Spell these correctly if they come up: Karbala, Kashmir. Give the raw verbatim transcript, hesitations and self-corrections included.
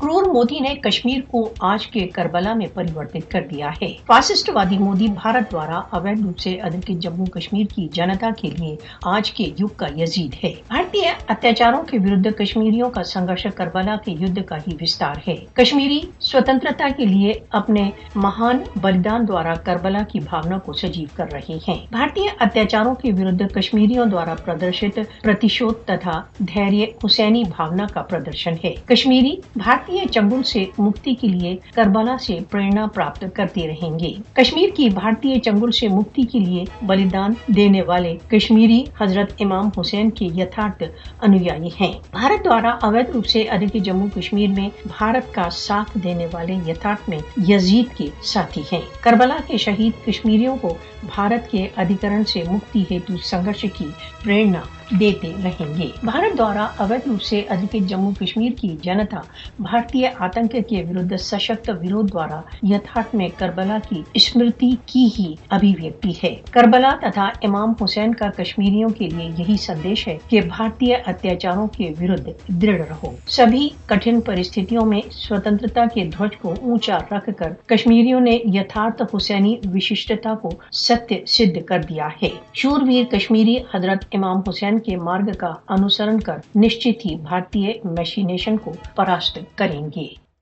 کرور مودی نے کشمیر کو آج کے کربلا میں پریورتت کر دیا ہے۔ فاسسٹ وادی مودی بھارت دوارا اویدھ روپ سے ادھکت جموں کشمیر کی جنتا کے لیے آج کے یگ کا یزید ہے۔ بھارتی اتیاچاروں کے ورد کشمیریوں کا سنگرش کربلا کے یدھ کا ہی وستار ہے۔ کشمیری سوتنترتا کے لیے اپنے مہان بلیدان دوارا کربلا کی بھاونا کو سجیو کر رہے ہیں۔ بھارتی اتیاچاروں کے ورد کشمیریوں دوارا پردرشت پرتیشودھ تتھا دھیریہ حسینی بھاونا کا پردرشن ہے۔ کشمیری بھارتی چنگل سے مکتی کے لیے کربلا سے پریرنا پراپت کرتے رہیں گے۔ کشمیر کی بھارتی چنگل سے مکتی کے لیے بلیدان دینے والے کشمیری حضرت امام حسین کے یتھارتھ انویائی ہیں۔ بھارت دوارا اویدھ روپ سے ادھکت جموں کشمیر میں بھارت کا ساتھ دینے والے یتھارتھ میں یزید کے ساتھی ہیں۔ کربلا کے شہید کشمیریوں کو بھارت کے ادھیکرن سے مکتی ہیتو سنگرش کی پریرنا دیتے رہیں گے۔ بھارت دوارا اویدھ روپ سے ادھکت جموں کشمیر کی جنتا بھارتی آتنک کے ورد سشکت ورود دوارا یتھارتھ میں کربلا کی اسمرتی کی ہی ابھیویکتی ہے۔ کربلا تتھا امام حسین کا کشمیریوں کے لیے یہی سندیش ہے کہ بھارتی اتیاچاروں کے ورد دڑھ رہو۔ سبھی کٹھن پرستھتیوں میں سوتنترتا کے دھوج کو اونچا رکھ کر کشمیریوں نے یتھارتھ حسینی وششٹتا کو ستیہ سدھ کر دیا ہے۔ شور ویر کشمیری حضرت امام حسین کے مارگ کا انوسرن کر نشچت ہی بھارتی میشینیشن کو پراست کریں گے۔